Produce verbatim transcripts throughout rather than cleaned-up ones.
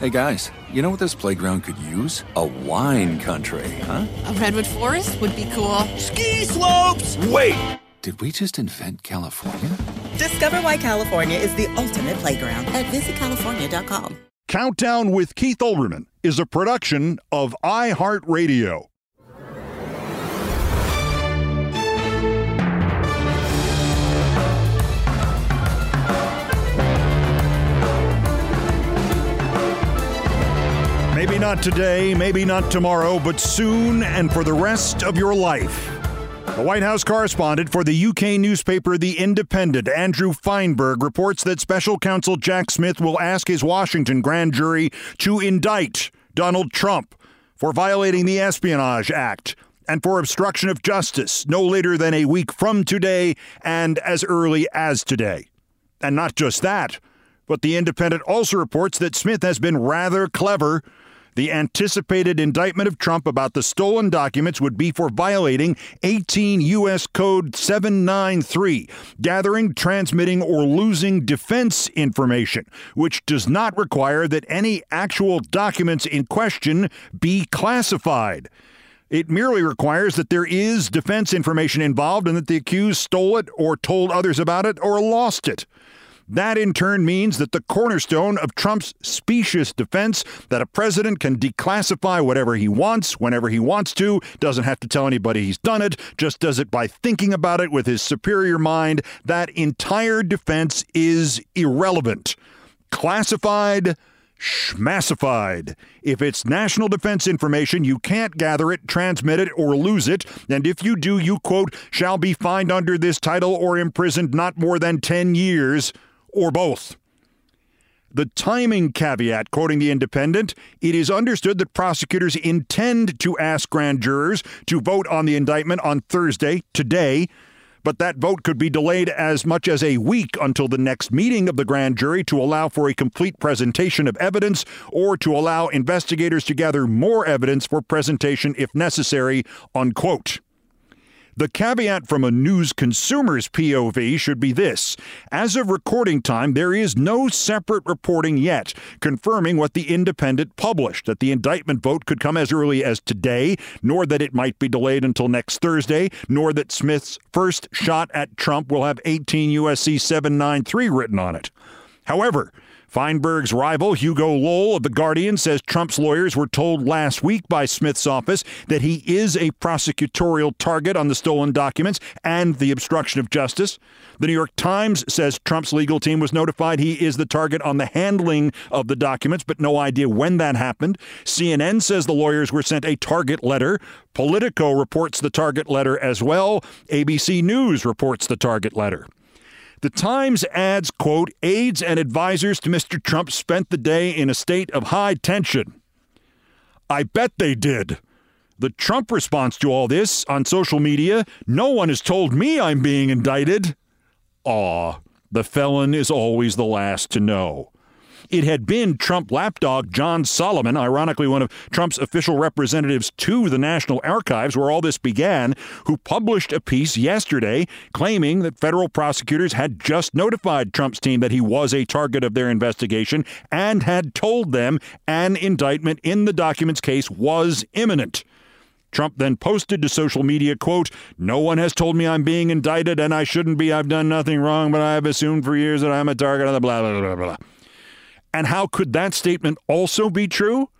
Hey, guys, you know what this playground could use? A wine country, huh? A redwood forest would be cool. Ski slopes! Wait! Did we just invent California? Discover why California is the ultimate playground at visit california dot com. Countdown with Keith Olbermann is a production of iHeartRadio. Maybe not today, maybe not tomorrow, but soon and for the rest of your life. The White House correspondent for the U K newspaper The Independent, Andrew Feinberg, reports that special counsel Jack Smith will ask his Washington grand jury to indict Donald Trump for violating the Espionage Act and for obstruction of justice no later than a week from today and as early as today. And not just that, but The Independent also reports that Smith has been rather clever. The anticipated indictment of Trump about the stolen documents would be for violating eighteen U S Code seven ninety-three, gathering, transmitting, or losing defense information, which does not require that any actual documents in question be classified. It merely requires that there is defense information involved and that the accused stole it or told others about it or lost it. That in turn means that the cornerstone of Trump's specious defense that a president can declassify whatever he wants, whenever he wants to, doesn't have to tell anybody he's done it, just does it by thinking about it with his superior mind, that entire defense is irrelevant. Classified, schmassified. If it's national defense information, you can't gather it, transmit it, or lose it. And if you do, you, quote, shall be fined under this title or imprisoned not more than ten years. Or both. The timing caveat, quoting The Independent, it is understood that prosecutors intend to ask grand jurors to vote on the indictment on Thursday, today, but that vote could be delayed as much as a week until the next meeting of the grand jury to allow for a complete presentation of evidence or to allow investigators to gather more evidence for presentation if necessary, unquote. The caveat from a news consumer's P O V should be this. As of recording time, there is no separate reporting yet confirming what The Independent published, that the indictment vote could come as early as today, nor that it might be delayed until next Thursday, nor that Smith's first shot at Trump will have eighteen U S C seven ninety-three written on it. However, Feinberg's rival, Hugo Lowell of The Guardian, says Trump's lawyers were told last week by Smith's office that he is a prosecutorial target on the stolen documents and the obstruction of justice. The New York Times says Trump's legal team was notified he is the target on the handling of the documents, but no idea when that happened. C N N says the lawyers were sent a target letter. Politico reports the target letter as well. A B C News reports the target letter. The Times adds, quote, aides and advisors to Mister Trump spent the day in a state of high tension. I bet they did. The Trump response to all this on social media, no one has told me I'm being indicted. Aw, the felon is always the last to know. It had been Trump lapdog John Solomon, ironically one of Trump's official representatives to the National Archives, where all this began, who published a piece yesterday claiming that federal prosecutors had just notified Trump's team that he was a target of their investigation and had told them an indictment in the documents case was imminent. Trump then posted to social media, quote, "No one has told me I'm being indicted and I shouldn't be. I've done nothing wrong, but I have assumed for years that I'm a target of the blah, blah, blah, blah." And how could that statement also be true?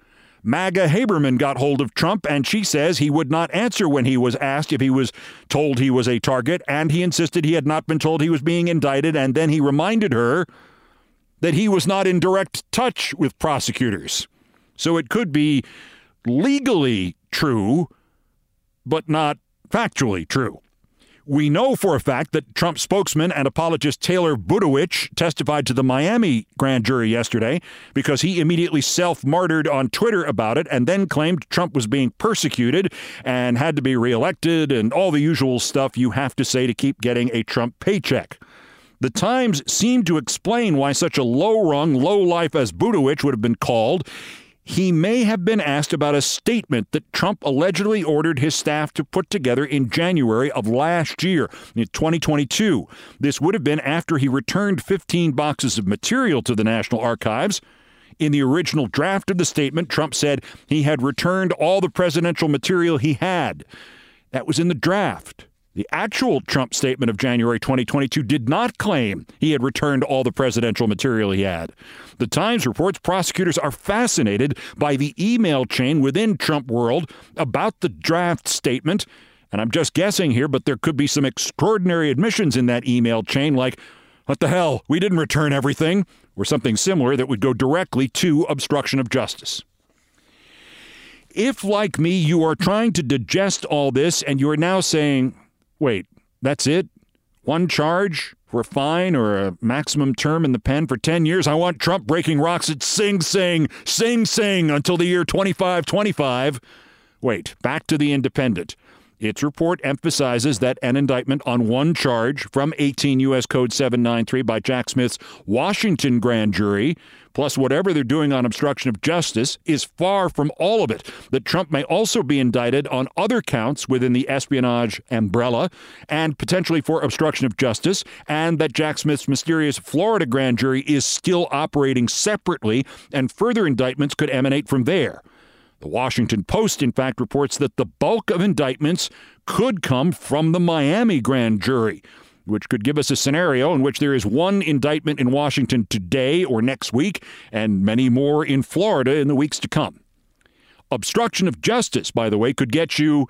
MAGA Haberman got hold of Trump, and she says he would not answer when he was asked if he was told he was a target, and he insisted he had not been told he was being indicted, and then he reminded her that he was not in direct touch with prosecutors. So it could be legally true, but not factually true. We know for a fact that Trump spokesman and apologist Taylor Budowich testified to the Miami grand jury yesterday because he immediately self-martyred on Twitter about it and then claimed Trump was being persecuted and had to be reelected and all the usual stuff you have to say to keep getting a Trump paycheck. The Times seemed to explain why such a low-rung, low-life as Budowich would have been called. He may have been asked about a statement that Trump allegedly ordered his staff to put together in January of last year, in twenty twenty-two. This would have been after he returned fifteen boxes of material to the National Archives. In the original draft of the statement, Trump said he had returned all the presidential material he had. That was in the draft. The actual Trump statement of January twenty twenty-two did not claim he had returned all the presidential material he had. The Times reports prosecutors are fascinated by the email chain within Trump world about the draft statement. And I'm just guessing here, but there could be some extraordinary admissions in that email chain, like, "What the hell? We didn't return everything," or something similar that would go directly to obstruction of justice. If, like me, you are trying to digest all this and you are now saying, "Wait, that's it? One charge for a fine or a maximum term in the pen for ten years? I want Trump breaking rocks at Sing Sing, Sing Sing until the year twenty-five twenty-five. Wait, back to The Independent. Its report emphasizes that an indictment on one charge from eighteen U S Code seven ninety-three by Jack Smith's Washington grand jury, plus whatever they're doing on obstruction of justice, is far from all of it. That Trump may also be indicted on other counts within the espionage umbrella and potentially for obstruction of justice, and that Jack Smith's mysterious Florida grand jury is still operating separately, and further indictments could emanate from there. The Washington Post, in fact, reports that the bulk of indictments could come from the Miami grand jury, which could give us a scenario in which there is one indictment in Washington today or next week and many more in Florida in the weeks to come. Obstruction of justice, by the way, could get you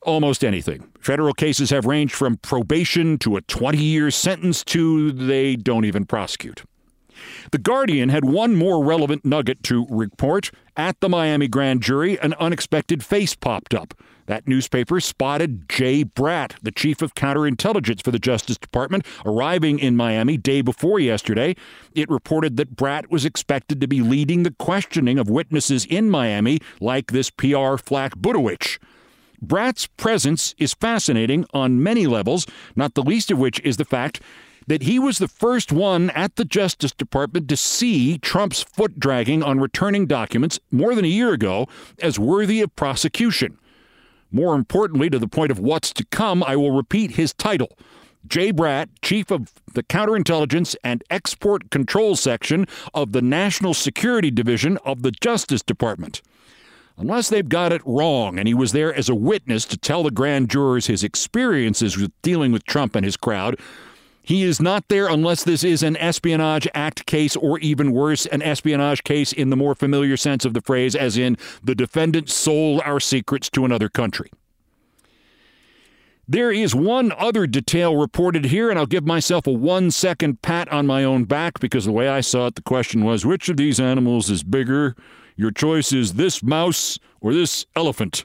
almost anything. Federal cases have ranged from probation to a twenty-year sentence to they don't even prosecute. The Guardian had one more relevant nugget to report. At the Miami grand jury, an unexpected face popped up. That newspaper spotted Jay Bratt, the chief of counterintelligence for the Justice Department, arriving in Miami day before yesterday. It reported that Bratt was expected to be leading the questioning of witnesses in Miami, like this P R flack Budowich. Bratt's presence is fascinating on many levels, not the least of which is the fact that he was the first one at the Justice Department to see Trump's foot dragging on returning documents more than a year ago as worthy of prosecution. More importantly, to the point of what's to come, I will repeat his title. Jay Bratt, chief of the Counterintelligence and Export Control Section of the National Security Division of the Justice Department. Unless they've got it wrong, and he was there as a witness to tell the grand jurors his experiences with dealing with Trump and his crowd, he is not there unless this is an Espionage Act case, or even worse, an espionage case in the more familiar sense of the phrase, as in the defendant sold our secrets to another country. There is one other detail reported here, and I'll give myself a one-second pat on my own back, because the way I saw it, the question was, which of these animals is bigger? Your choice is this mouse or this elephant.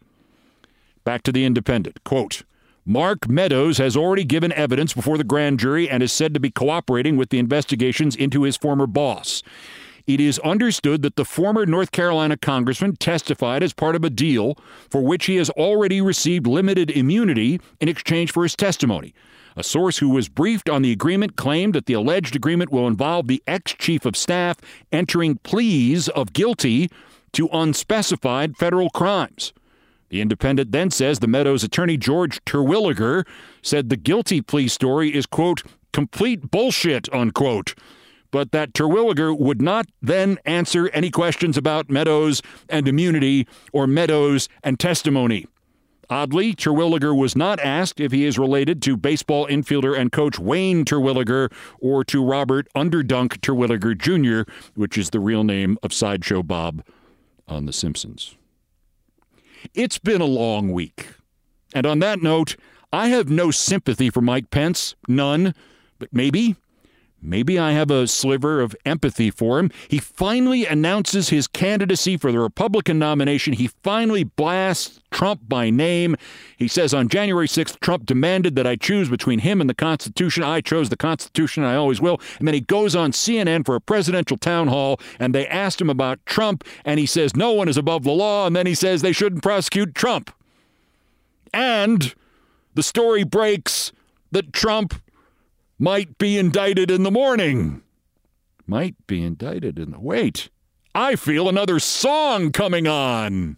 Back to The Independent. Quote, Mark Meadows has already given evidence before the grand jury and is said to be cooperating with the investigations into his former boss. It is understood that the former North Carolina congressman testified as part of a deal for which he has already received limited immunity in exchange for his testimony. A source who was briefed on the agreement claimed that the alleged agreement will involve the ex-chief of staff entering pleas of guilty to unspecified federal crimes. The Independent then says the Meadows attorney George Terwilliger said the guilty plea story is, quote, complete bullshit, unquote. But that Terwilliger would not then answer any questions about Meadows and immunity or Meadows and testimony. Oddly, Terwilliger was not asked if he is related to baseball infielder and coach Wayne Terwilliger or to Robert Underdunk Terwilliger Junior, which is the real name of Sideshow Bob on The Simpsons. It's been a long week. And on that note, I have no sympathy for Mike Pence, none, but maybe... Maybe I have a sliver of empathy for him. He finally announces his candidacy for the Republican nomination. He finally blasts Trump by name. He says on January sixth, Trump demanded that I choose between him and the Constitution. I chose the Constitution. I always will. And then he goes on C N N for a presidential town hall, and they asked him about Trump, and he says no one is above the law. And then he says they shouldn't prosecute Trump. And the story breaks that Trump might be indicted in the morning. Might be indicted in the... Wait, I feel another song coming on.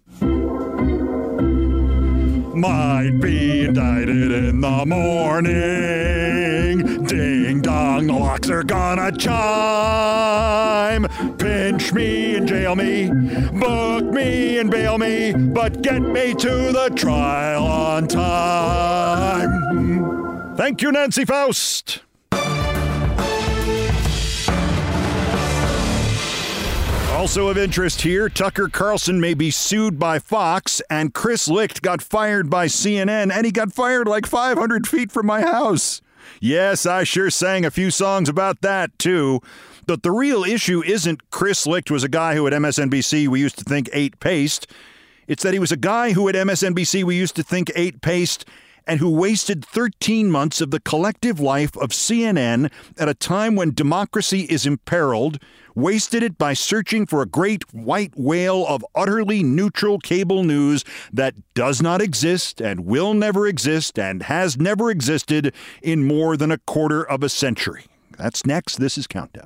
Might be indicted in the morning. Ding dong, the locks are gonna chime. Pinch me and jail me. Book me and bail me. But get me to the trial on time. Thank you, Nancy Faust. Also of interest here, Tucker Carlson may be sued by Fox, and Chris Licht got fired by C N N, and he got fired like five hundred feet from my house. Yes, I sure sang a few songs about that, too. But the real issue isn't Chris Licht was a guy who at M S N B C we used to think ate paste. It's that he was a guy who at M S N B C we used to think ate paste and who wasted thirteen months of the collective life of C N N at a time when democracy is imperiled, wasted it by searching for a great white whale of utterly neutral cable news that does not exist and will never exist and has never existed in more than a quarter of a century. That's next. This is Countdown.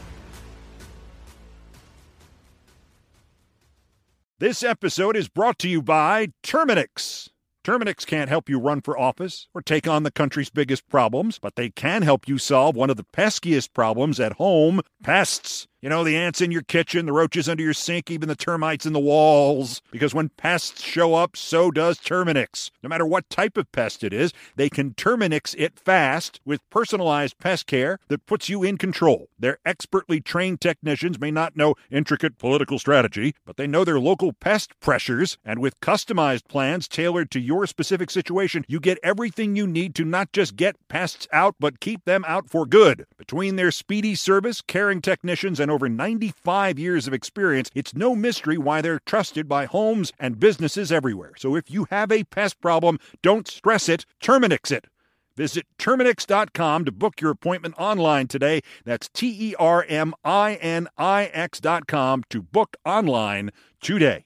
This episode is brought to you by Terminix. Terminix can't help you run for office or take on the country's biggest problems, but they can help you solve one of the peskiest problems at home, pests. You know, the ants in your kitchen, the roaches under your sink, even the termites in the walls. Because when pests show up, so does Terminix. No matter what type of pest it is, they can Terminix it fast with personalized pest care that puts you in control. Their expertly trained technicians may not know intricate political strategy, but they know their local pest pressures, and with customized plans tailored to your specific situation, you get everything you need to not just get pests out, but keep them out for good. Between their speedy service, caring technicians, and over ninety-five years of experience, it's no mystery why they're trusted by homes and businesses everywhere. So if you have a pest problem, don't stress it, Terminix it. Visit Terminix dot com to book your appointment online today. That's T E R M I N I X dot com to book online today.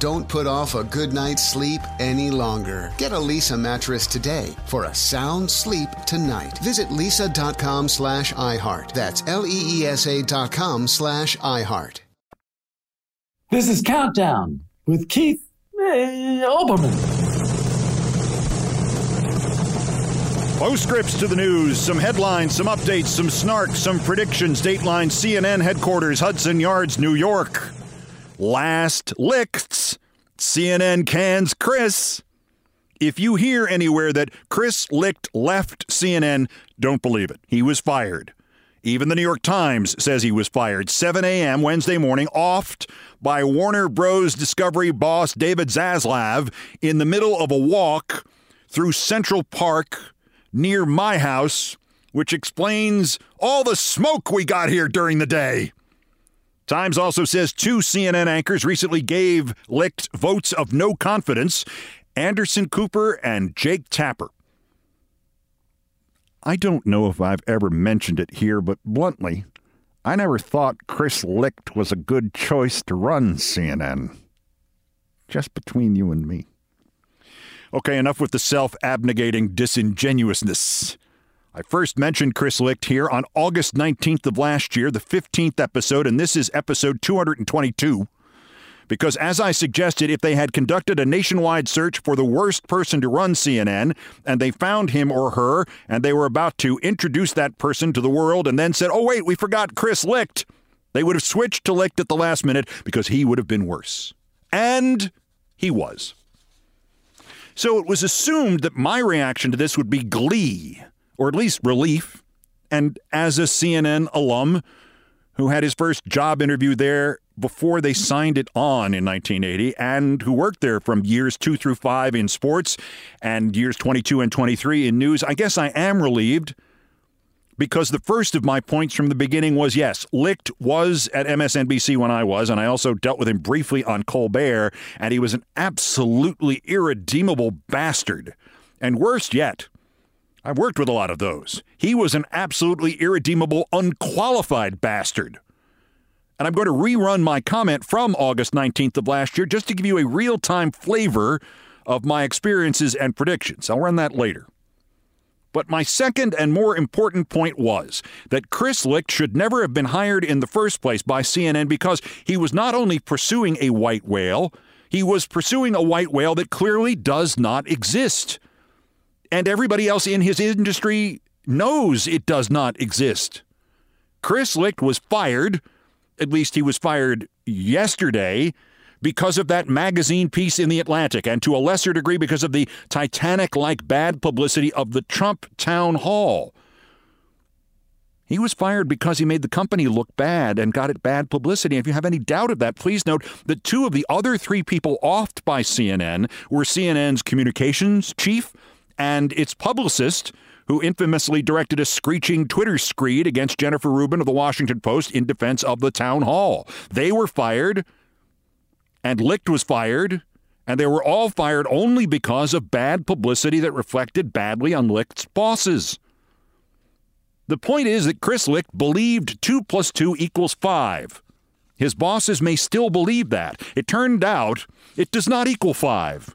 Don't put off a good night's sleep any longer. Get a Lisa mattress today for a sound sleep tonight. Visit lisa.com slash iHeart. That's L-E-E-S-A dot com slash iHeart. This is Countdown with Keith Olbermann. Postscripts to the news, some headlines, some updates, some snarks, some predictions. Dateline, C N N headquarters, Hudson Yards, New York. Last Lichts, C N N cans Chris. If you hear anywhere that Chris Licht left C N N, don't believe it. He was fired. Even the New York Times says he was fired seven a.m. Wednesday morning, offed by Warner Bros. Discovery boss David Zaslav in the middle of a walk through Central Park near my house, which explains all the smoke we got here during the day. Times also says two C N N anchors recently gave Licht votes of no confidence, Anderson Cooper and Jake Tapper. I don't know if I've ever mentioned it here, but bluntly, I never thought Chris Licht was a good choice to run C N N. Just between you and me. Okay, enough with the self-abnegating disingenuousness. I first mentioned Chris Licht here on August nineteenth of last year, the fifteenth episode, and this is episode two twenty-two. Because as I suggested, if they had conducted a nationwide search for the worst person to run C N N, and they found him or her, and they were about to introduce that person to the world and then said, oh, wait, we forgot Chris Licht, they would have switched to Licht at the last minute because he would have been worse. And he was. So it was assumed that my reaction to this would be glee, or at least relief. And as a C N N alum who had his first job interview there before they signed it on in nineteen eighty, and who worked there from years two through five in sports and years twenty-two and twenty-three in news, I guess I am relieved, because the first of my points from the beginning was, yes, Licht was at M S N B C when I was, and I also dealt with him briefly on Colbert, and he was an absolutely irredeemable bastard. And worse yet, I've worked with a lot of those. He was an absolutely irredeemable, unqualified bastard. And I'm going to rerun my comment from August nineteenth of last year just to give you a real-time flavor of my experiences and predictions. I'll run that later. But my second and more important point was that Chris Licht should never have been hired in the first place by C N N, because he was not only pursuing a white whale, he was pursuing a white whale that clearly does not exist. And everybody else in his industry knows it does not exist. Chris Licht was fired. At least he was fired yesterday because of that magazine piece in The Atlantic, and to a lesser degree because of the Titanic-like bad publicity of the Trump town hall. He was fired because he made the company look bad and got it bad publicity. If you have any doubt of that, please note that two of the other three people offed by C N N were C N N's communications chief and its publicist, who infamously directed a screeching Twitter screed against Jennifer Rubin of the Washington Post in defense of the town hall. They were fired, and Licht was fired, and they were all fired only because of bad publicity that reflected badly on Licht's bosses. The point is that Chris Licht believed two plus two equals five. His bosses may still believe that. It turned out it does not equal five.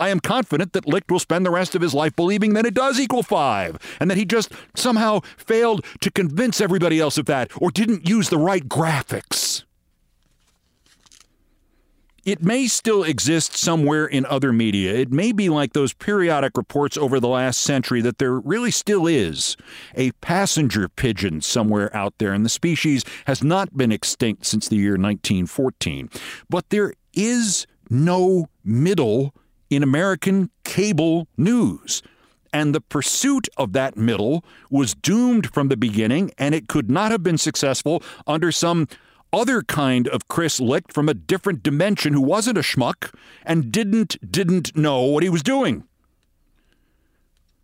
I am confident that Licht will spend the rest of his life believing that it does equal five, and that he just somehow failed to convince everybody else of that, or didn't use the right graphics. It may still exist somewhere in other media. It may be like those periodic reports over the last century that there really still is a passenger pigeon somewhere out there, and the species has not been extinct since the year nineteen fourteen. But there is no middle in American cable news. And the pursuit of that middle was doomed from the beginning, and it could not have been successful under some other kind of Chris Licht from a different dimension who wasn't a schmuck and didn't, didn't know what he was doing.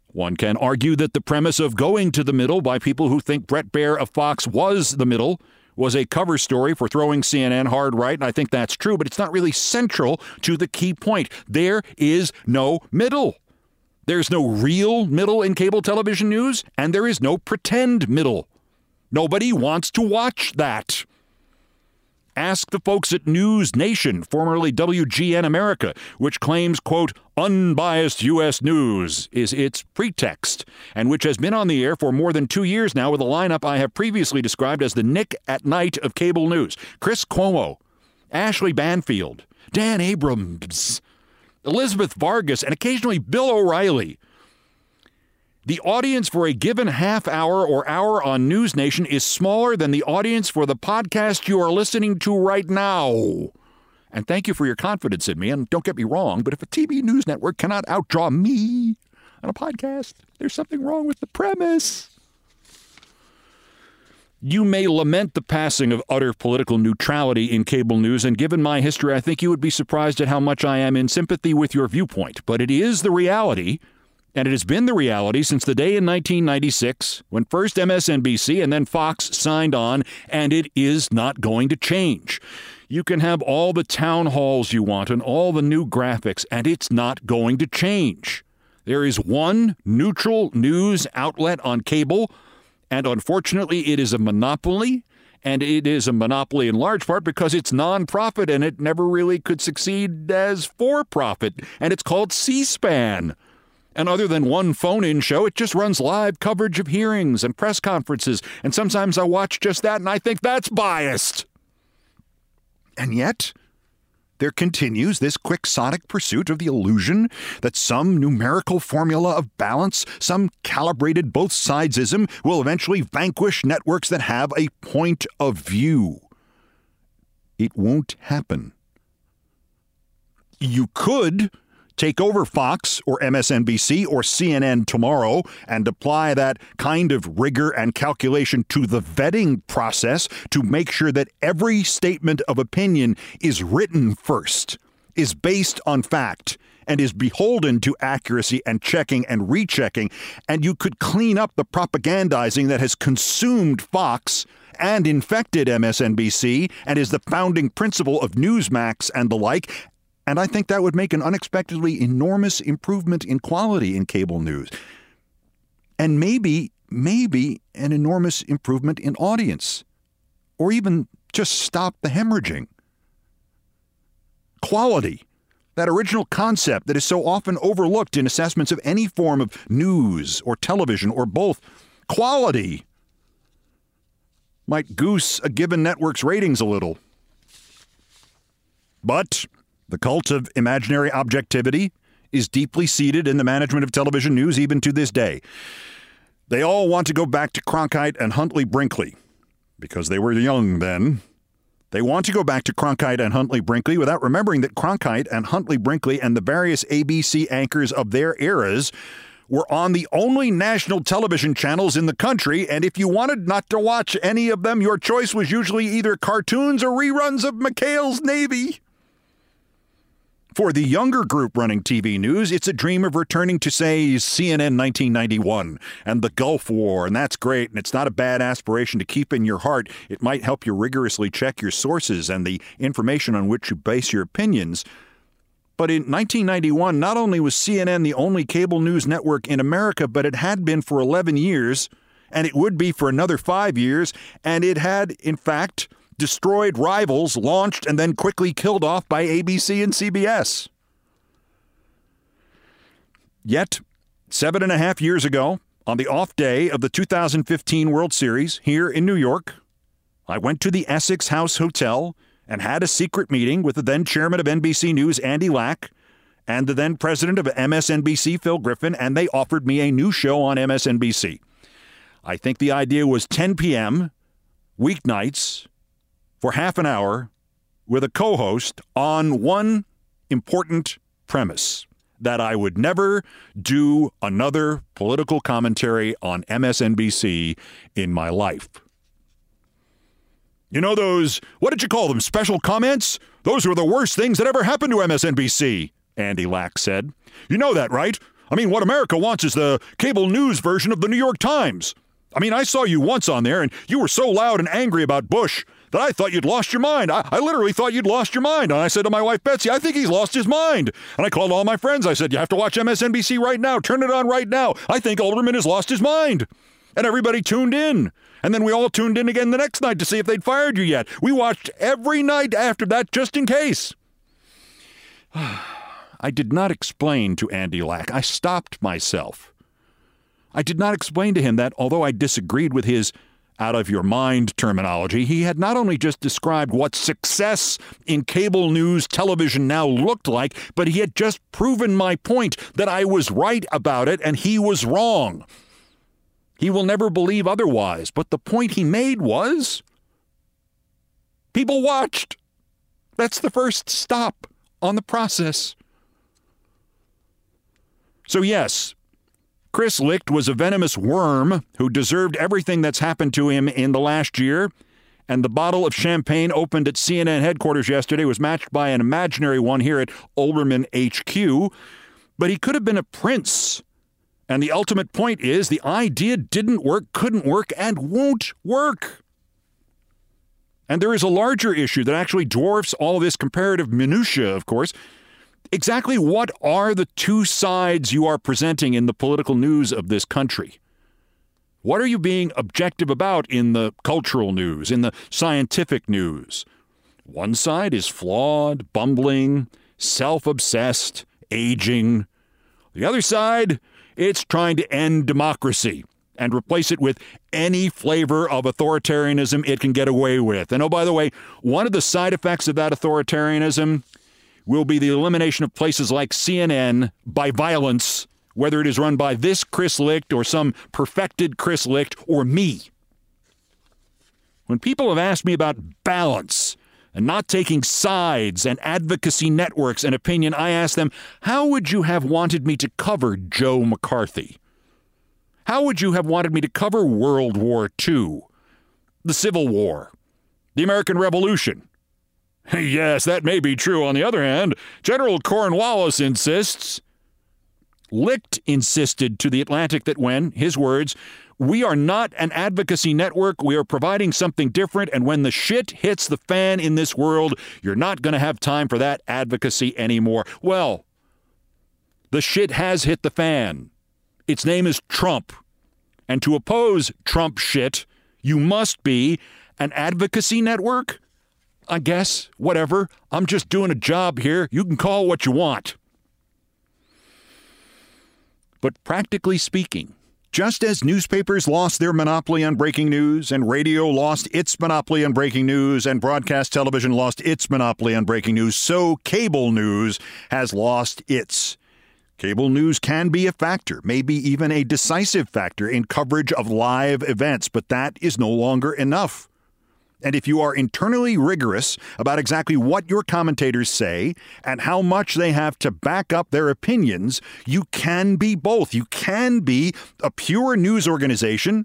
One can argue that the premise of going to the middle by people who think Brett Baer of Fox was the middle was a cover story for throwing C N N hard right, and I think that's true, but it's not really central to the key point. There is no middle. There's no real middle in cable television news, and there is no pretend middle. Nobody wants to watch that. Ask the folks at News Nation, formerly W G N America, which claims, quote, unbiased U S news is its pretext, and which has been on the air for more than two years now with a lineup I have previously described as the Nick at Night of cable news. Chris Cuomo, Ashley Banfield, Dan Abrams, Elizabeth Vargas, and occasionally Bill O'Reilly. The audience for a given half hour or hour on News Nation is smaller than the audience for the podcast you are listening to right now. And thank you for your confidence in me. And don't get me wrong, but if a T V news network cannot outdraw me on a podcast, there's something wrong with the premise. You may lament the passing of utter political neutrality in cable news, and given my history, I think you would be surprised at how much I am in sympathy with your viewpoint. But it is the reality. And it has been the reality since the day in nineteen ninety-six when first M S N B C and then Fox signed on, and it is not going to change. You can have all the town halls you want and all the new graphics, and it's not going to change. There is one neutral news outlet on cable, and unfortunately it is a monopoly, and it is a monopoly in large part because it's non-profit and it never really could succeed as for-profit, and it's called C-SPAN. And other than one phone-in show, it just runs live coverage of hearings and press conferences. And sometimes I watch just that, and I think that's biased. And yet, there continues this quixotic pursuit of the illusion that some numerical formula of balance, some calibrated both-sidesism, will eventually vanquish networks that have a point of view. It won't happen. You could take over Fox or M S N B C or C N N tomorrow and apply that kind of rigor and calculation to the vetting process to make sure that every statement of opinion is written first, is based on fact, and is beholden to accuracy and checking and rechecking. And you could clean up the propagandizing that has consumed Fox and infected M S N B C and is the founding principle of Newsmax and the like. And I think that would make an unexpectedly enormous improvement in quality in cable news. And maybe, maybe an enormous improvement in audience. Or even just stop the hemorrhaging. Quality. That original concept that is so often overlooked in assessments of any form of news or television or both. Quality might goose a given network's ratings a little. But the cult of imaginary objectivity is deeply seated in the management of television news even to this day. They all want to go back to Cronkite and Huntley Brinkley because they were young then. They want to go back to Cronkite and Huntley Brinkley without remembering that Cronkite and Huntley Brinkley and the various A B C anchors of their eras were on the only national television channels in the country, and if you wanted not to watch any of them, your choice was usually either cartoons or reruns of McHale's Navy. For the younger group running T V news, it's a dream of returning to, say, C N N nineteen ninety-one and the Gulf War, and that's great, and it's not a bad aspiration to keep in your heart. It might help you rigorously check your sources and the information on which you base your opinions. But in nineteen ninety-one, not only was C N N the only cable news network in America, but it had been for eleven years, and it would be for another five years, and it had, in fact, destroyed rivals, launched, and then quickly killed off by A B C and C B S. Yet, seven and a half years ago, on the off day of the two thousand fifteen World Series here in New York, I went to the Essex House Hotel and had a secret meeting with the then chairman of N B C News, Andy Lack, and the then president of M S N B C, Phil Griffin, and they offered me a new show on M S N B C. I think the idea was ten p.m. weeknights for half an hour with a co-host on one important premise, that I would never do another political commentary on M S N B C in my life. You know those, what did you call them, special comments? Those were the worst things that ever happened to M S N B C, Andy Lack said. You know that, right? I mean, what America wants is the cable news version of The New York Times. I mean, I saw you once on there, and you were so loud and angry about Bush that I thought you'd lost your mind. I, I literally thought you'd lost your mind. And I said to my wife, Betsy, I think he's lost his mind. And I called all my friends. I said, you have to watch M S N B C right now. Turn it on right now. I think Olbermann has lost his mind. And everybody tuned in. And then we all tuned in again the next night to see if they'd fired you yet. We watched every night after that just in case. I did not explain to Andy Lack. I stopped myself. I did not explain to him that, although I disagreed with his out-of-your-mind terminology, he had not only just described what success in cable news television now looked like, but he had just proven my point that I was right about it and he was wrong. He will never believe otherwise, but the point he made was people watched. That's the first stop on the process. So yes, Chris Licht was a venomous worm who deserved everything that's happened to him in the last year, and the bottle of champagne opened at C N N headquarters yesterday was matched by an imaginary one here at Olbermann H Q, but he could have been a prince. And the ultimate point is the idea didn't work, couldn't work, and won't work. And there is a larger issue that actually dwarfs all this comparative minutia, of course. Exactly what are the two sides you are presenting in the political news of this country? What are you being objective about in the cultural news, in the scientific news? One side is flawed, bumbling, self-obsessed, aging. The other side, it's trying to end democracy and replace it with any flavor of authoritarianism it can get away with. And oh, by the way, one of the side effects of that authoritarianism will be the elimination of places like C N N by violence, whether it is run by this Chris Licht or some perfected Chris Licht or me. When people have asked me about balance and not taking sides and advocacy networks and opinion, I ask them, how would you have wanted me to cover Joe McCarthy? How would you have wanted me to cover World War Two, the Civil War, the American Revolution? Yes, that may be true. On the other hand, General Cornwallis insists. Licht insisted to The Atlantic that when, his words, we are not an advocacy network. We are providing something different. And when the shit hits the fan in this world, you're not going to have time for that advocacy anymore. Well, the shit has hit the fan. Its name is Trump. And to oppose Trump shit, you must be an advocacy network? I guess, whatever. I'm just doing a job here. You can call what you want. But practically speaking, just as newspapers lost their monopoly on breaking news, and radio lost its monopoly on breaking news, and broadcast television lost its monopoly on breaking news, so cable news has lost its. Cable news can be a factor, maybe even a decisive factor in coverage of live events, but that is no longer enough. And if you are internally rigorous about exactly what your commentators say and how much they have to back up their opinions, you can be both. You can be a pure news organization.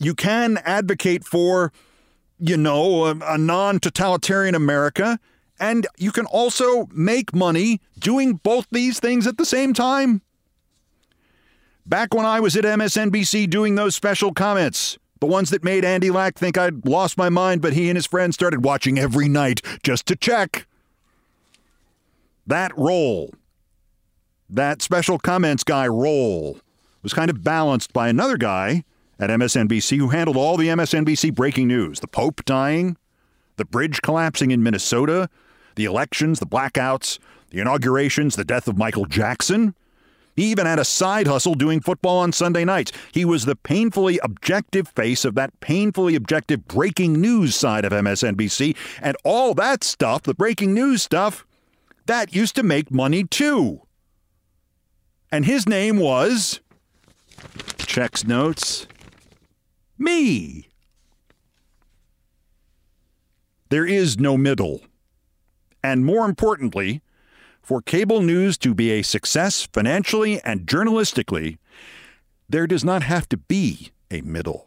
You can advocate for, you know, a, a non-totalitarian America. And you can also make money doing both these things at the same time. Back when I was at M S N B C doing those special comments, the ones that made Andy Lack think I'd lost my mind, but he and his friends started watching every night just to check. That role, that special comments guy role, was kind of balanced by another guy at M S N B C who handled all the M S N B C breaking news. The Pope dying, the bridge collapsing in Minnesota, the elections, the blackouts, the inaugurations, the death of Michael Jackson. He even had a side hustle doing football on Sunday nights. He was the painfully objective face of that painfully objective breaking news side of M S N B C. And all that stuff, the breaking news stuff, that used to make money too. And his name was, checks notes, me. There is no middle. And more importantly, for cable news to be a success financially and journalistically, there does not have to be a middle.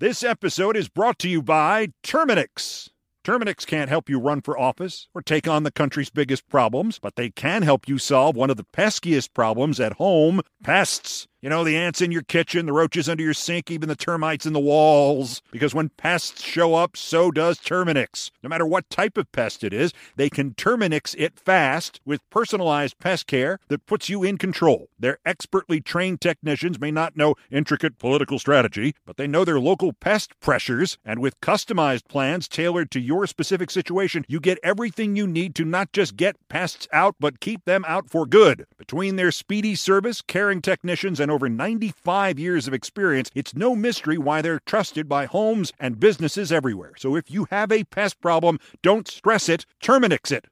This episode is brought to you by Terminix. Terminix can't help you run for office or take on the country's biggest problems, but they can help you solve one of the peskiest problems at home, pests. You know, the ants in your kitchen, the roaches under your sink, even the termites in the walls. Because when pests show up, so does Terminix. No matter what type of pest it is, they can Terminix it fast with personalized pest care that puts you in control. Their expertly trained technicians may not know intricate political strategy, but they know their local pest pressures, and with customized plans tailored to your specific situation, you get everything you need to not just get pests out, but keep them out for good. Between their speedy service, caring technicians, and over ninety-five years of experience, it's no mystery why they're trusted by homes and businesses everywhere. So if you have a pest problem, don't stress it, Terminix it.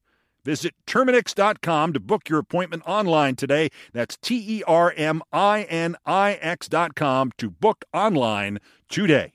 Visit Terminix dot com to book your appointment online today. That's T E R M I N I X dot com to book online today.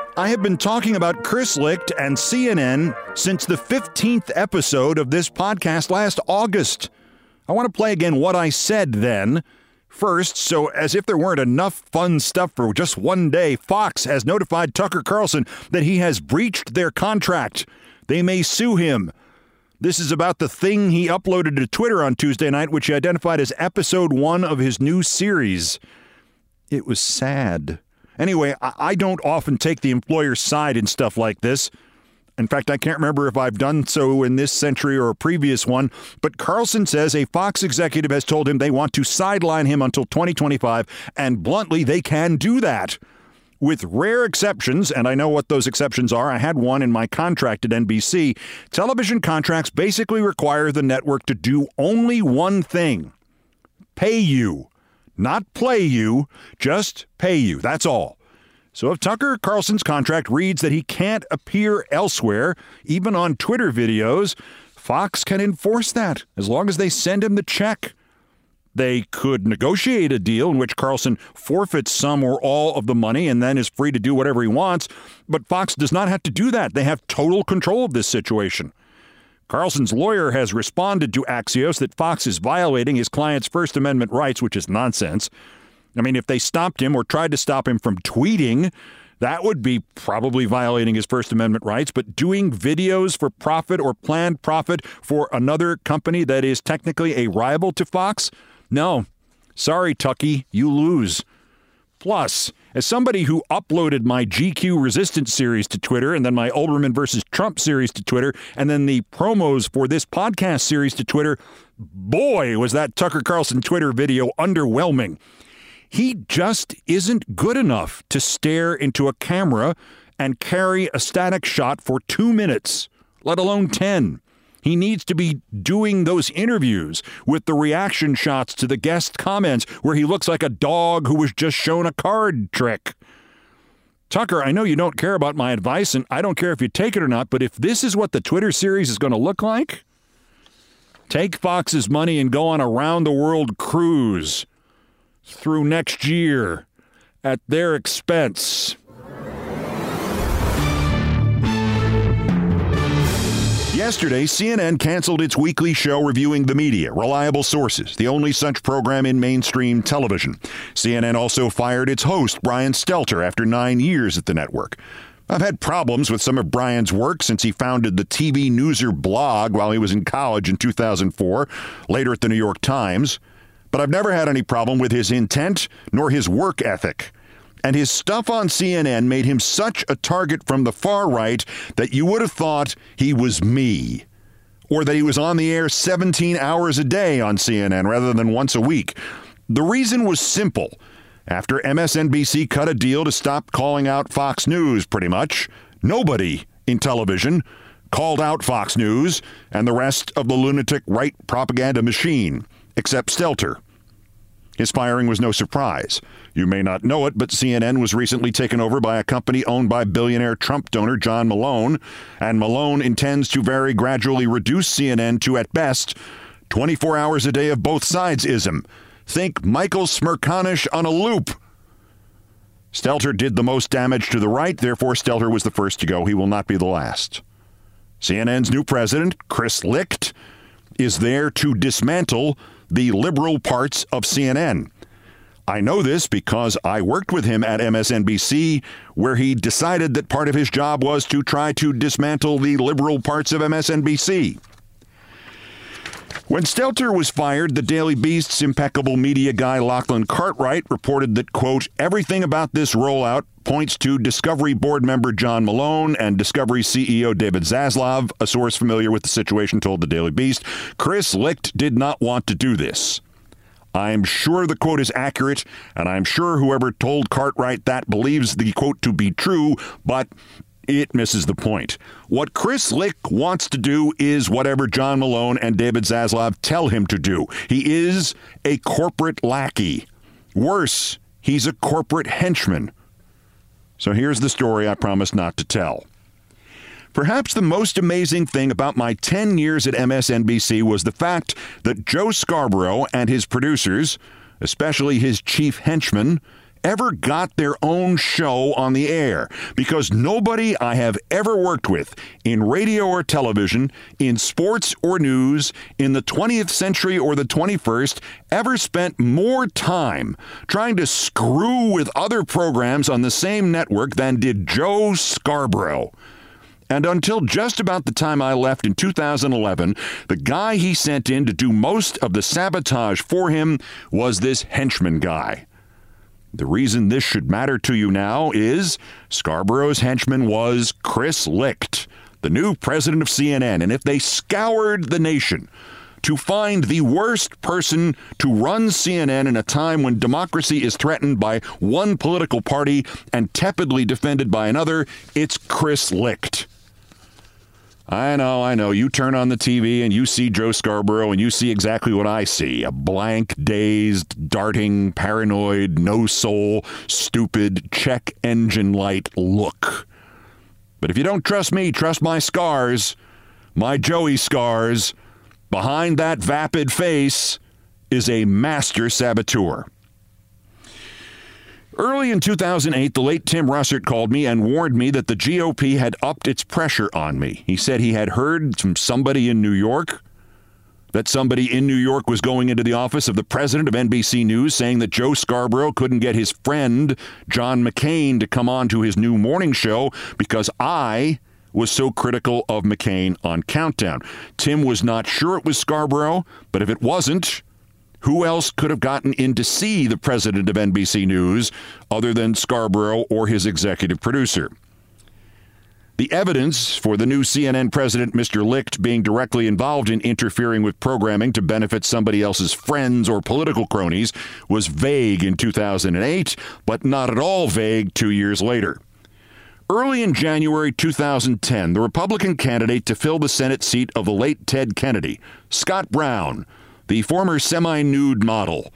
I have been talking about Chris Licht and C N N since the fifteenth episode of this podcast last August. I want to play again what I said then. First, so as if there weren't enough fun stuff for just one day, Fox has notified Tucker Carlson that he has breached their contract. They may sue him. This is about the thing he uploaded to Twitter on Tuesday night, which he identified as episode one of his new series. It was sad. Anyway, I don't often take the employer's side in stuff like this. In fact, I can't remember if I've done so in this century or a previous one, but Carlson says a Fox executive has told him they want to sideline him until twenty twenty-five, and bluntly, they can do that. With rare exceptions, and I know what those exceptions are, I had one in my contract at N B C, television contracts basically require the network to do only one thing: pay you. Not play you, just pay you. That's all. So if Tucker Carlson's contract reads that he can't appear elsewhere, even on Twitter videos, Fox can enforce that as long as they send him the check. They could negotiate a deal in which Carlson forfeits some or all of the money and then is free to do whatever he wants. But Fox does not have to do that. They have total control of this situation. Carlson's lawyer has responded to Axios that Fox is violating his client's First Amendment rights, which is nonsense. I mean, if they stopped him or tried to stop him from tweeting, that would be probably violating his First Amendment rights. But doing videos for profit or planned profit for another company that is technically a rival to Fox? No. Sorry, Tucky, you lose. Plus, as somebody who uploaded my G Q Resistance series to Twitter and then my Olbermann versus Trump series to Twitter and then the promos for this podcast series to Twitter, boy, was that Tucker Carlson Twitter video underwhelming. He just isn't good enough to stare into a camera and carry a static shot for two minutes, let alone ten. He needs to be doing those interviews with the reaction shots to the guest comments where he looks like a dog who was just shown a card trick. Tucker, I know you don't care about my advice, and I don't care if you take it or not, but if this is what the Twitter series is going to look like, take Fox's money and go on a round-the-world cruise through next year at their expense. Yesterday, C N N canceled its weekly show reviewing the media, Reliable Sources, the only such program in mainstream television. C N N also fired its host, Brian Stelter, after nine years at the network. I've had problems with some of Brian's work since he founded the T V Newser blog while he was in college in two thousand four, later at the New York Times. But I've never had any problem with his intent nor his work ethic. And his stuff on C N N made him such a target from the far right that you would have thought he was me, or that he was on the air seventeen hours a day on C N N rather than once a week. The reason was simple. After M S N B C cut a deal to stop calling out Fox News, pretty much, nobody in television called out Fox News and the rest of the lunatic right propaganda machine, except Stelter. His firing was no surprise. You may not know it, but C N N was recently taken over by a company owned by billionaire Trump donor John Malone, and Malone intends to very gradually reduce C N N to, at best, twenty-four hours a day of both sides-ism. Think Michael Smirkanish on a loop. Stelter did the most damage to the right, therefore Stelter was the first to go. He will not be the last. C N N's new president, Chris Licht, is there to dismantle the liberal parts of C N N. I know this because I worked with him at M S N B C, where he decided that part of his job was to try to dismantle the liberal parts of M S N B C. When Stelter was fired, the Daily Beast's impeccable media guy Lachlan Cartwright reported that, quote, everything about this rollout points to Discovery board member John Malone and Discovery C E O David Zaslav, a source familiar with the situation told the Daily Beast, Chris Licht did not want to do this. I'm sure the quote is accurate, and I'm sure whoever told Cartwright that believes the quote to be true, but it misses the point. What Chris Licht wants to do is whatever John Malone and David Zaslav tell him to do. He is a corporate lackey. Worse, he's a corporate henchman. So here's the story I promised not to tell. Perhaps the most amazing thing about my ten years at M S N B C was the fact that Joe Scarborough and his producers, especially his chief henchman, ever got their own show on the air, because nobody I have ever worked with in radio or television, in sports or news, in the twentieth century or the twenty-first, ever spent more time trying to screw with other programs on the same network than did Joe Scarborough. And until just about the time I left in two thousand eleven, the guy he sent in to do most of the sabotage for him was this henchman guy. The reason this should matter to you now is Scarborough's henchman was Chris Licht, the new president of C N N. And if they scoured the nation to find the worst person to run C N N in a time when democracy is threatened by one political party and tepidly defended by another, it's Chris Licht. I know, I know. You turn on the T V and you see Joe Scarborough and you see exactly what I see. A blank, dazed, darting, paranoid, no soul, stupid, check engine light look. But if you don't trust me, trust my scars. my Joey scars, behind that vapid face is a master saboteur. Early in two thousand eight, the late Tim Russert called me and warned me that the G O P had upped its pressure on me. He said he had heard from somebody in New York that somebody in New York was going into the office of the president of N B C News saying that Joe Scarborough couldn't get his friend John McCain to come on to his new morning show because I was so critical of McCain on Countdown. Tim was not sure it was Scarborough, but if it wasn't, who else could have gotten in to see the president of N B C News other than Scarborough or his executive producer? The evidence for the new C N N president, Mister Licht, being directly involved in interfering with programming to benefit somebody else's friends or political cronies was vague in two thousand eight, but not at all vague two years later. Early in January two thousand ten, the Republican candidate to fill the Senate seat of the late Ted Kennedy, Scott Brown, the former semi-nude model,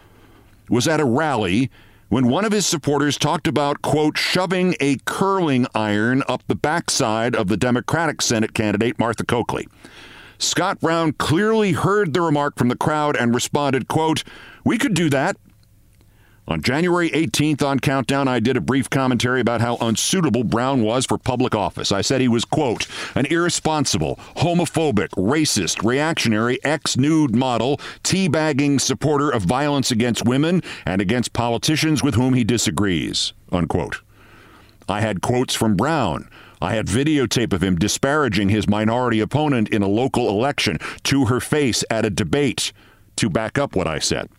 was at a rally when one of his supporters talked about, quote, shoving a curling iron up the backside of the Democratic Senate candidate, Martha Coakley. Scott Brown clearly heard the remark from the crowd and responded, quote, we could do that. On January eighteenth on Countdown, I did a brief commentary about how unsuitable Brown was for public office. I said he was, quote, an irresponsible, homophobic, racist, reactionary, ex-nude model, teabagging supporter of violence against women and against politicians with whom he disagrees, unquote. I had quotes from Brown. I had videotape of him disparaging his minority opponent in a local election to her face at a debate to back up what I said.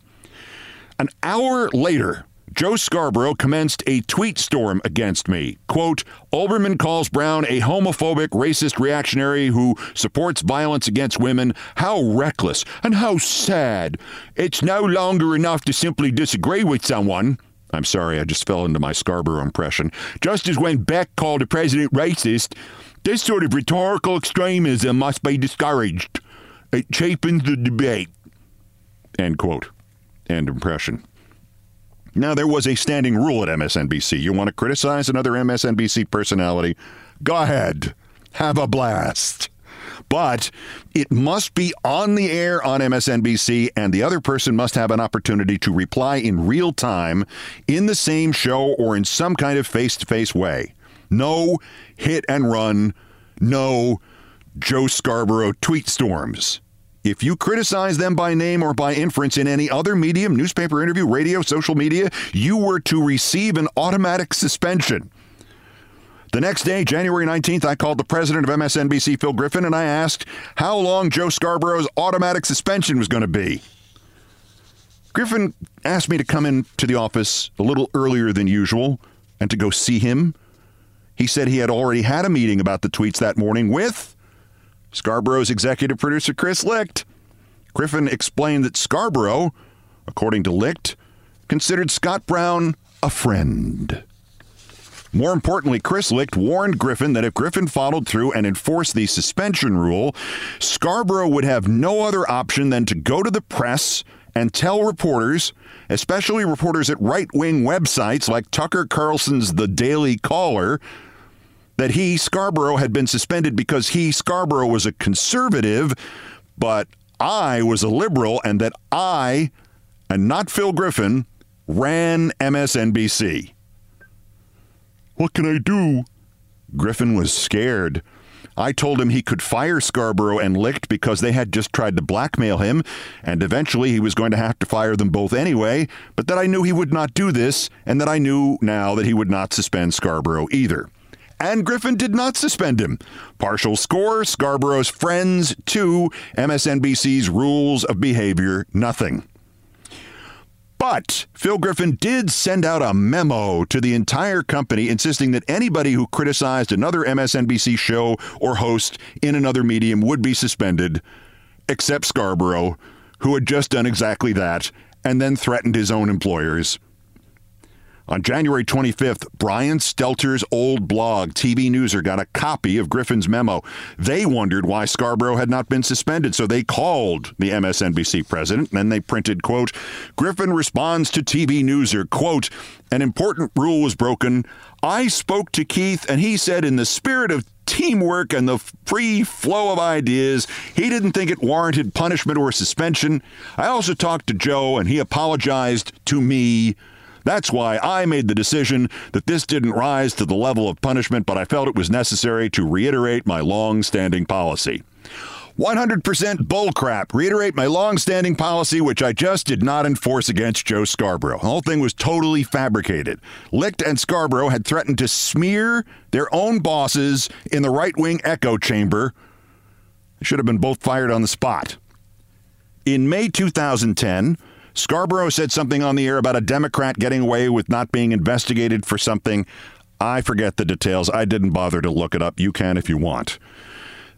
An hour later, Joe Scarborough commenced a tweet storm against me. Quote, Olbermann calls Brown a homophobic, racist reactionary who supports violence against women. How reckless and how sad. It's no longer enough to simply disagree with someone. I'm sorry, I just fell into my Scarborough impression. Just as when Beck called the president racist, this sort of rhetorical extremism must be discouraged. It cheapens the debate. End quote. End impression. Now, there was a standing rule at M S N B C. You want to criticize another M S N B C personality? Go ahead. Have a blast. But it must be on the air on M S N B C, and the other person must have an opportunity to reply in real time in the same show or in some kind of face-to-face way. No hit and run. No Joe Scarborough tweet storms. If you criticize them by name or by inference in any other medium, newspaper interview, radio, social media, you were to receive an automatic suspension. The next day, January nineteenth, I called the president of M S N B C, Phil Griffin, and I asked how long Joe Scarborough's automatic suspension was going to be. Griffin asked me to come into the office a little earlier than usual and to go see him. He said he had already had a meeting about the tweets that morning with Scarborough's executive producer, Chris Licht. Griffin explained that Scarborough, according to Licht, considered Scott Brown a friend. More importantly, Chris Licht warned Griffin that if Griffin followed through and enforced the suspension rule, Scarborough would have no other option than to go to the press and tell reporters, especially reporters at right-wing websites like Tucker Carlson's The Daily Caller, that he, Scarborough, had been suspended because he, Scarborough, was a conservative, but I was a liberal, and that I, and not Phil Griffin, ran M S N B C. What can I do? Griffin was scared. I told him he could fire Scarborough and Licht because they had just tried to blackmail him, and eventually he was going to have to fire them both anyway, but that I knew he would not do this, and that I knew now that he would not suspend Scarborough either. And Griffin did not suspend him. Partial score, Scarborough's friends, two, M S N B C's rules of behavior, nothing. But Phil Griffin did send out a memo to the entire company insisting that anybody who criticized another M S N B C show or host in another medium would be suspended, except Scarborough, who had just done exactly that and then threatened his own employers. On January twenty-fifth, Brian Stelter's old blog, T V Newser, got a copy of Griffin's memo. They wondered why Scarborough had not been suspended, so they called the M S N B C president, and then they printed, quote, Griffin responds to T V Newser, quote, an important rule was broken. I spoke to Keith, and he said in the spirit of teamwork and the free flow of ideas. He didn't think it warranted punishment or suspension. I also talked to Joe, and he apologized to me. That's why I made the decision that this didn't rise to the level of punishment, but I felt it was necessary to reiterate my long-standing policy. one hundred percent bullcrap. Reiterate my long-standing policy, which I just did not enforce against Joe Scarborough. The whole thing was totally fabricated. Licht and Scarborough had threatened to smear their own bosses in the right-wing echo chamber. They should have been both fired on the spot. In May two thousand ten... Scarborough said something on the air about a Democrat getting away with not being investigated for something. I forget the details. I didn't bother to look it up. You can if you want.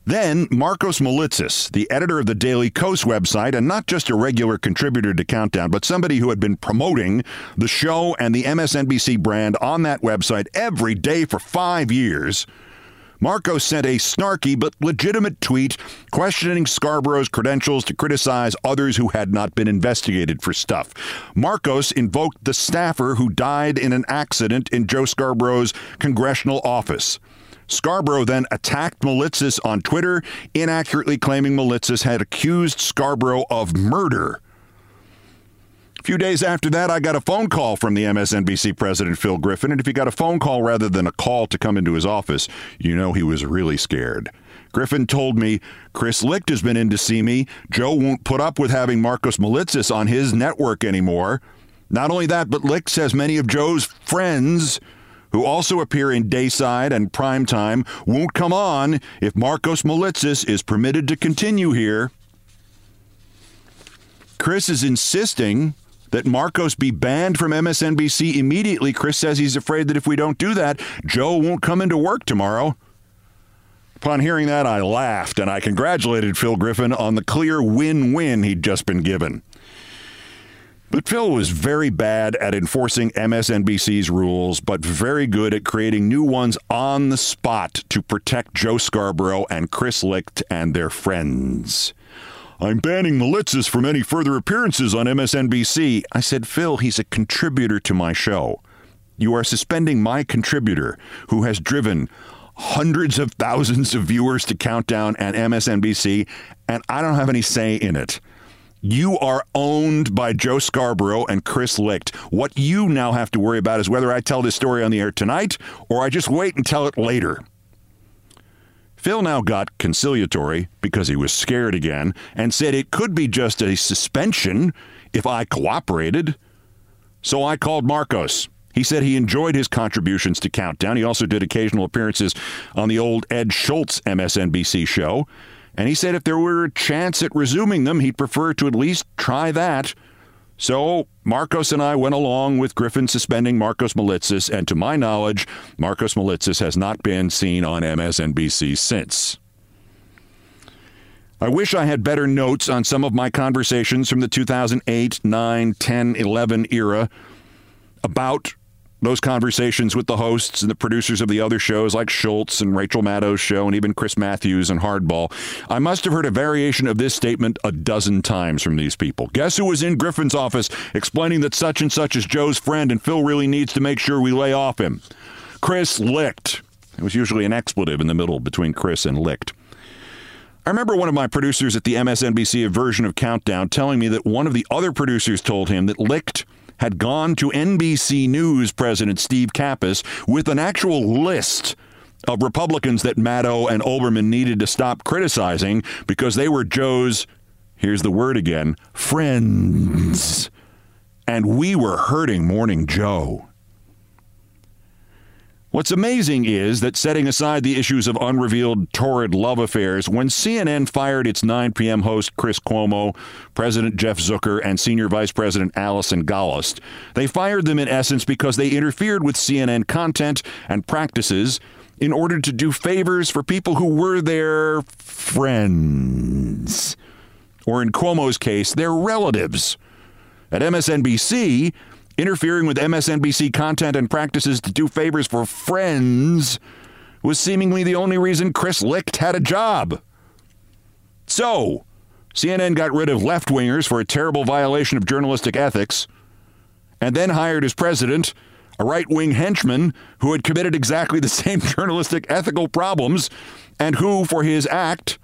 Then Marcos Militzis, the editor of the Daily Kos website, and not just a regular contributor to Countdown, but somebody who had been promoting the show and the M S N B C brand on that website every day for five years, Marcos sent a snarky but legitimate tweet questioning Scarborough's credentials to criticize others who had not been investigated for stuff. Marcos invoked the staffer who died in an accident in Joe Scarborough's congressional office. Scarborough then attacked Militzis on Twitter, inaccurately claiming Militzis had accused Scarborough of murder. A few days after that, I got a phone call from the M S N B C president, Phil Griffin, and if he got a phone call rather than a call to come into his office, you know he was really scared. Griffin told me, Chris Licht has been in to see me. Joe won't put up with having Marcos Militzis on his network anymore. Not only that, but Licht says many of Joe's friends, who also appear in Dayside and Primetime, won't come on if Marcos Militzis is permitted to continue here. Chris is insisting that Marcos be banned from M S N B C immediately. Chris says he's afraid that if we don't do that, Joe won't come into work tomorrow. Upon hearing that, I laughed, and I congratulated Phil Griffin on the clear win-win he'd just been given. But Phil was very bad at enforcing M S N B C's rules, but very good at creating new ones on the spot to protect Joe Scarborough and Chris Licht and their friends. I'm banning Militzis from any further appearances on M S N B C. I said, Phil, he's a contributor to my show. You are suspending my contributor, who has driven hundreds of thousands of viewers to Countdown and M S N B C, and I don't have any say in it. You are owned by Joe Scarborough and Chris Licht. What you now have to worry about is whether I tell this story on the air tonight or I just wait and tell it later. Phil now got conciliatory because he was scared again and said it could be just a suspension if I cooperated. So I called Marcos. He said he enjoyed his contributions to Countdown. He also did occasional appearances on the old Ed Schultz M S N B C show. And he said if there were a chance at resuming them, he'd prefer to at least try that. So Marcos and I went along with Griffin suspending Marcos Militzis, and to my knowledge, Marcos Militzis has not been seen on M S N B C since. I wish I had better notes on some of my conversations from the two thousand eight, nine, ten, eleven era about those conversations with the hosts and the producers of the other shows like Schultz and Rachel Maddow's show and even Chris Matthews and Hardball. I must have heard a variation of this statement a dozen times from these people. Guess who was in Griffin's office explaining that such and such is Joe's friend and Phil really needs to make sure we lay off him? Chris Licht. There was usually an expletive in the middle between Chris and Licht. I remember one of my producers at the M S N B C version of Countdown telling me that one of the other producers told him that Licht had gone to N B C News President Steve Kappas with an actual list of Republicans that Maddow and Olbermann needed to stop criticizing because they were Joe's, here's the word again, friends. And we were hurting Morning Joe. What's amazing is that, setting aside the issues of unrevealed torrid love affairs, when C N N fired its nine p.m. host Chris Cuomo, President Jeff Zucker, and Senior Vice President Allison Gollust, they fired them in essence because they interfered with C N N content and practices in order to do favors for people who were their friends, or in Cuomo's case, their relatives. At M S N B C, interfering with M S N B C content and practices to do favors for friends was seemingly the only reason Chris Licht had a job. So, C N N got rid of left-wingers for a terrible violation of journalistic ethics, and then hired as president a right-wing henchman who had committed exactly the same journalistic ethical problems and who, for his act,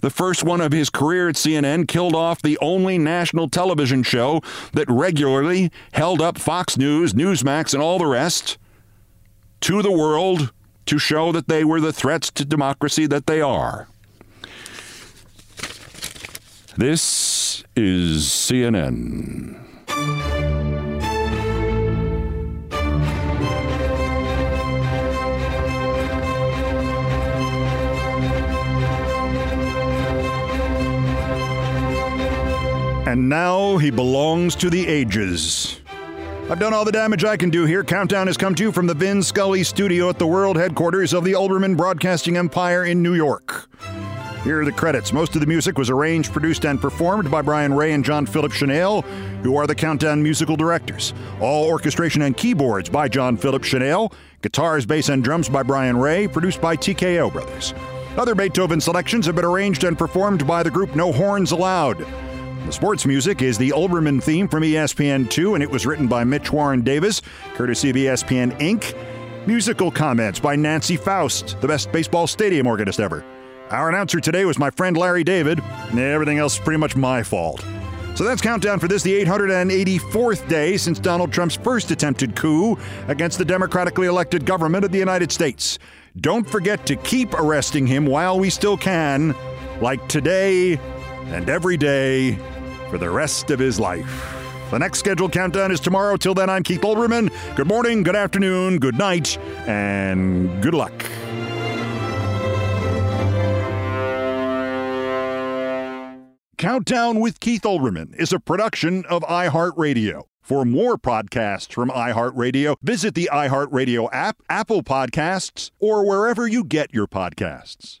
the first one of his career at C N N, killed off the only national television show that regularly held up Fox News, Newsmax, and all the rest to the world to show that they were the threats to democracy that they are. This is C N N. And now he belongs to the ages. I've done all the damage I can do here. Countdown has come to you from the Vin Scully studio at the world headquarters of the Olbermann Broadcasting Empire in New York. Here are the credits. Most of the music was arranged, produced, and performed by Brian Ray and John Philip Chanel, who are the Countdown musical directors. All orchestration and keyboards by John Philip Chanel. Guitars, bass, and drums by Brian Ray, produced by T K O Brothers. Other Beethoven selections have been arranged and performed by the group No Horns Allowed. The sports music is the Olbermann theme from E S P N two, and it was written by Mitch Warren Davis, courtesy of E S P N Incorporated. Musical comments by Nancy Faust, the best baseball stadium organist ever. Our announcer today was my friend Larry David, and everything else is pretty much my fault. So that's Countdown for this, the eight hundred eighty-fourth day since Donald Trump's first attempted coup against the democratically elected government of the United States. Don't forget to keep arresting him while we still can, like today and every day, for the rest of his life. The next scheduled Countdown is tomorrow. Till then, I'm Keith Olbermann. Good morning, good afternoon, good night, and good luck. Countdown with Keith Olbermann is a production of iHeartRadio. For more podcasts from iHeartRadio, visit the iHeartRadio app, Apple Podcasts, or wherever you get your podcasts.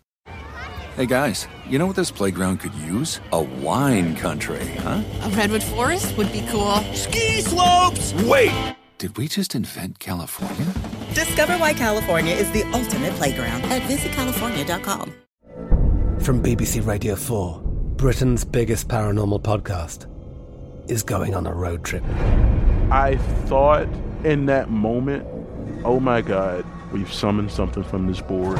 Hey, guys, you know what this playground could use? A wine country, huh? A redwood forest would be cool. Ski slopes! Wait! Did we just invent California? Discover why California is the ultimate playground at visit california dot com. From B B C Radio four, Britain's biggest paranormal podcast is going on a road trip. I thought in that moment, oh, my God, we've summoned something from this board.